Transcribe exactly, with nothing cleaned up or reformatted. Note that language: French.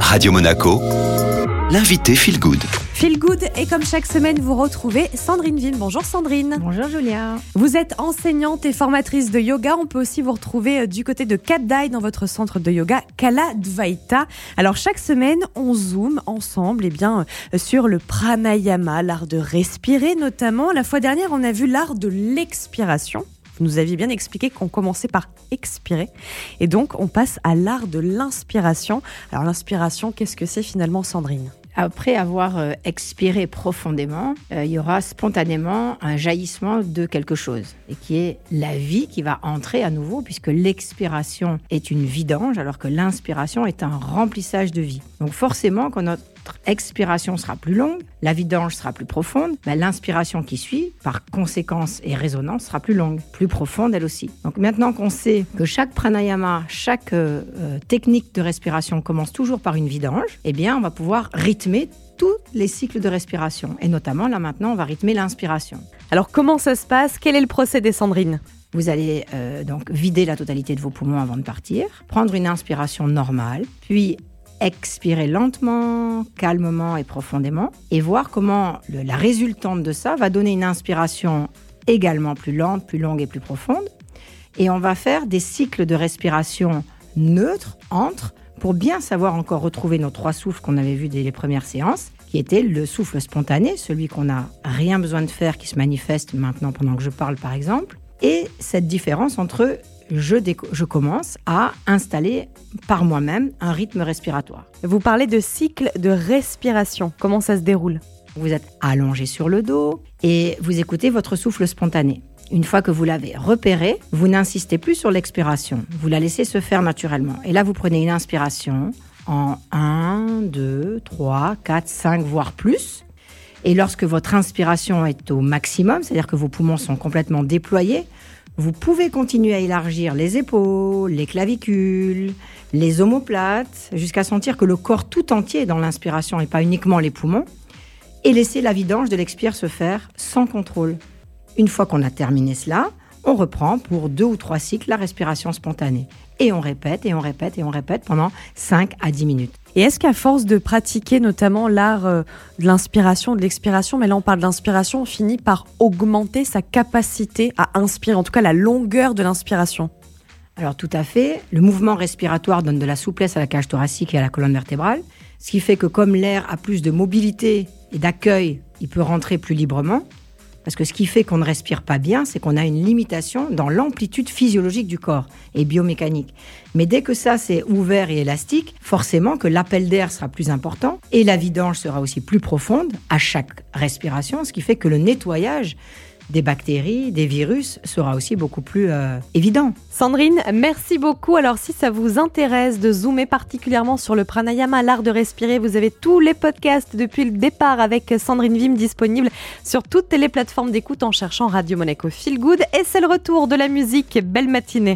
Radio Monaco, l'invité Feel Good. Feel Good, et comme chaque semaine, vous retrouvez Sandrine Ville. Bonjour Sandrine. Bonjour Julia. Vous êtes enseignante et formatrice de yoga. On peut aussi vous retrouver du côté de Kadaï dans votre centre de yoga Kala Dvaita. Alors chaque semaine, on zoome ensemble eh bien, sur le pranayama, l'art de respirer notamment. La fois dernière, on a vu l'art de l'expiration. Vous nous aviez bien expliqué qu'on commençait par expirer. Et donc, on passe à l'art de l'inspiration. Alors l'inspiration, qu'est-ce que c'est finalement Sandrine ? Après avoir expiré profondément, euh, il y aura spontanément un jaillissement de quelque chose, et qui est la vie qui va entrer à nouveau, puisque l'expiration est une vidange, alors que l'inspiration est un remplissage de vie. Donc forcément, quand notre expiration sera plus longue, la vidange sera plus profonde, ben l'inspiration qui suit, par conséquence et résonance, sera plus longue, plus profonde elle aussi. Donc maintenant qu'on sait que chaque pranayama, chaque euh, technique de respiration commence toujours par une vidange, eh bien on va pouvoir rythmer tous les cycles de respiration. Et notamment, là maintenant, on va rythmer l'inspiration. Alors, comment ça se passe ? Quel est le procédé, Sandrine ? Vous allez euh, donc vider la totalité de vos poumons avant de partir, prendre une inspiration normale, puis expirer lentement, calmement et profondément, et voir comment le, la résultante de ça va donner une inspiration également plus lente, plus longue et plus profonde. Et on va faire des cycles de respiration neutres, entre, pour bien savoir encore retrouver nos trois souffles qu'on avait vus dès les premières séances, qui étaient le souffle spontané, celui qu'on n'a rien besoin de faire, qui se manifeste maintenant pendant que je parle par exemple, et cette différence entre je, déco- je commence à installer par moi-même un rythme respiratoire. Vous parlez de cycle de respiration, comment ça se déroule ? Vous êtes allongé sur le dos et vous écoutez votre souffle spontané. Une fois que vous l'avez repéré, vous n'insistez plus sur l'expiration. Vous la laissez se faire naturellement. Et là, vous prenez une inspiration en un, deux, trois, quatre, cinq, voire plus. Et lorsque votre inspiration est au maximum, c'est-à-dire que vos poumons sont complètement déployés, vous pouvez continuer à élargir les épaules, les clavicules, les omoplates, jusqu'à sentir que le corps tout entier est dans l'inspiration et pas uniquement les poumons. Et laisser la vidange de l'expire se faire sans contrôle. Une fois qu'on a terminé cela, on reprend pour deux ou trois cycles la respiration spontanée. Et on répète, et on répète, et on répète pendant cinq à dix minutes. Et est-ce qu'à force de pratiquer notamment l'art de l'inspiration, de l'expiration, mais là on parle d'inspiration, on finit par augmenter sa capacité à inspirer, en tout cas la longueur de l'inspiration ? Alors tout à fait, le mouvement respiratoire donne de la souplesse à la cage thoracique et à la colonne vertébrale, ce qui fait que comme l'air a plus de mobilité et d'accueil, il peut rentrer plus librement. Parce que ce qui fait qu'on ne respire pas bien, c'est qu'on a une limitation dans l'amplitude physiologique du corps et biomécanique. Mais dès que ça, c'est ouvert et élastique, forcément que l'appel d'air sera plus important et la vidange sera aussi plus profonde à chaque respiration, ce qui fait que le nettoyage des bactéries, des virus, sera aussi beaucoup plus euh, évident. Sandrine, merci beaucoup. Alors si ça vous intéresse de zoomer particulièrement sur le pranayama, l'art de respirer, vous avez tous les podcasts depuis le départ avec Sandrine Wim disponibles sur toutes les plateformes d'écoute en cherchant Radio Monaco Feel Good. Et c'est le retour de la musique. Belle matinée.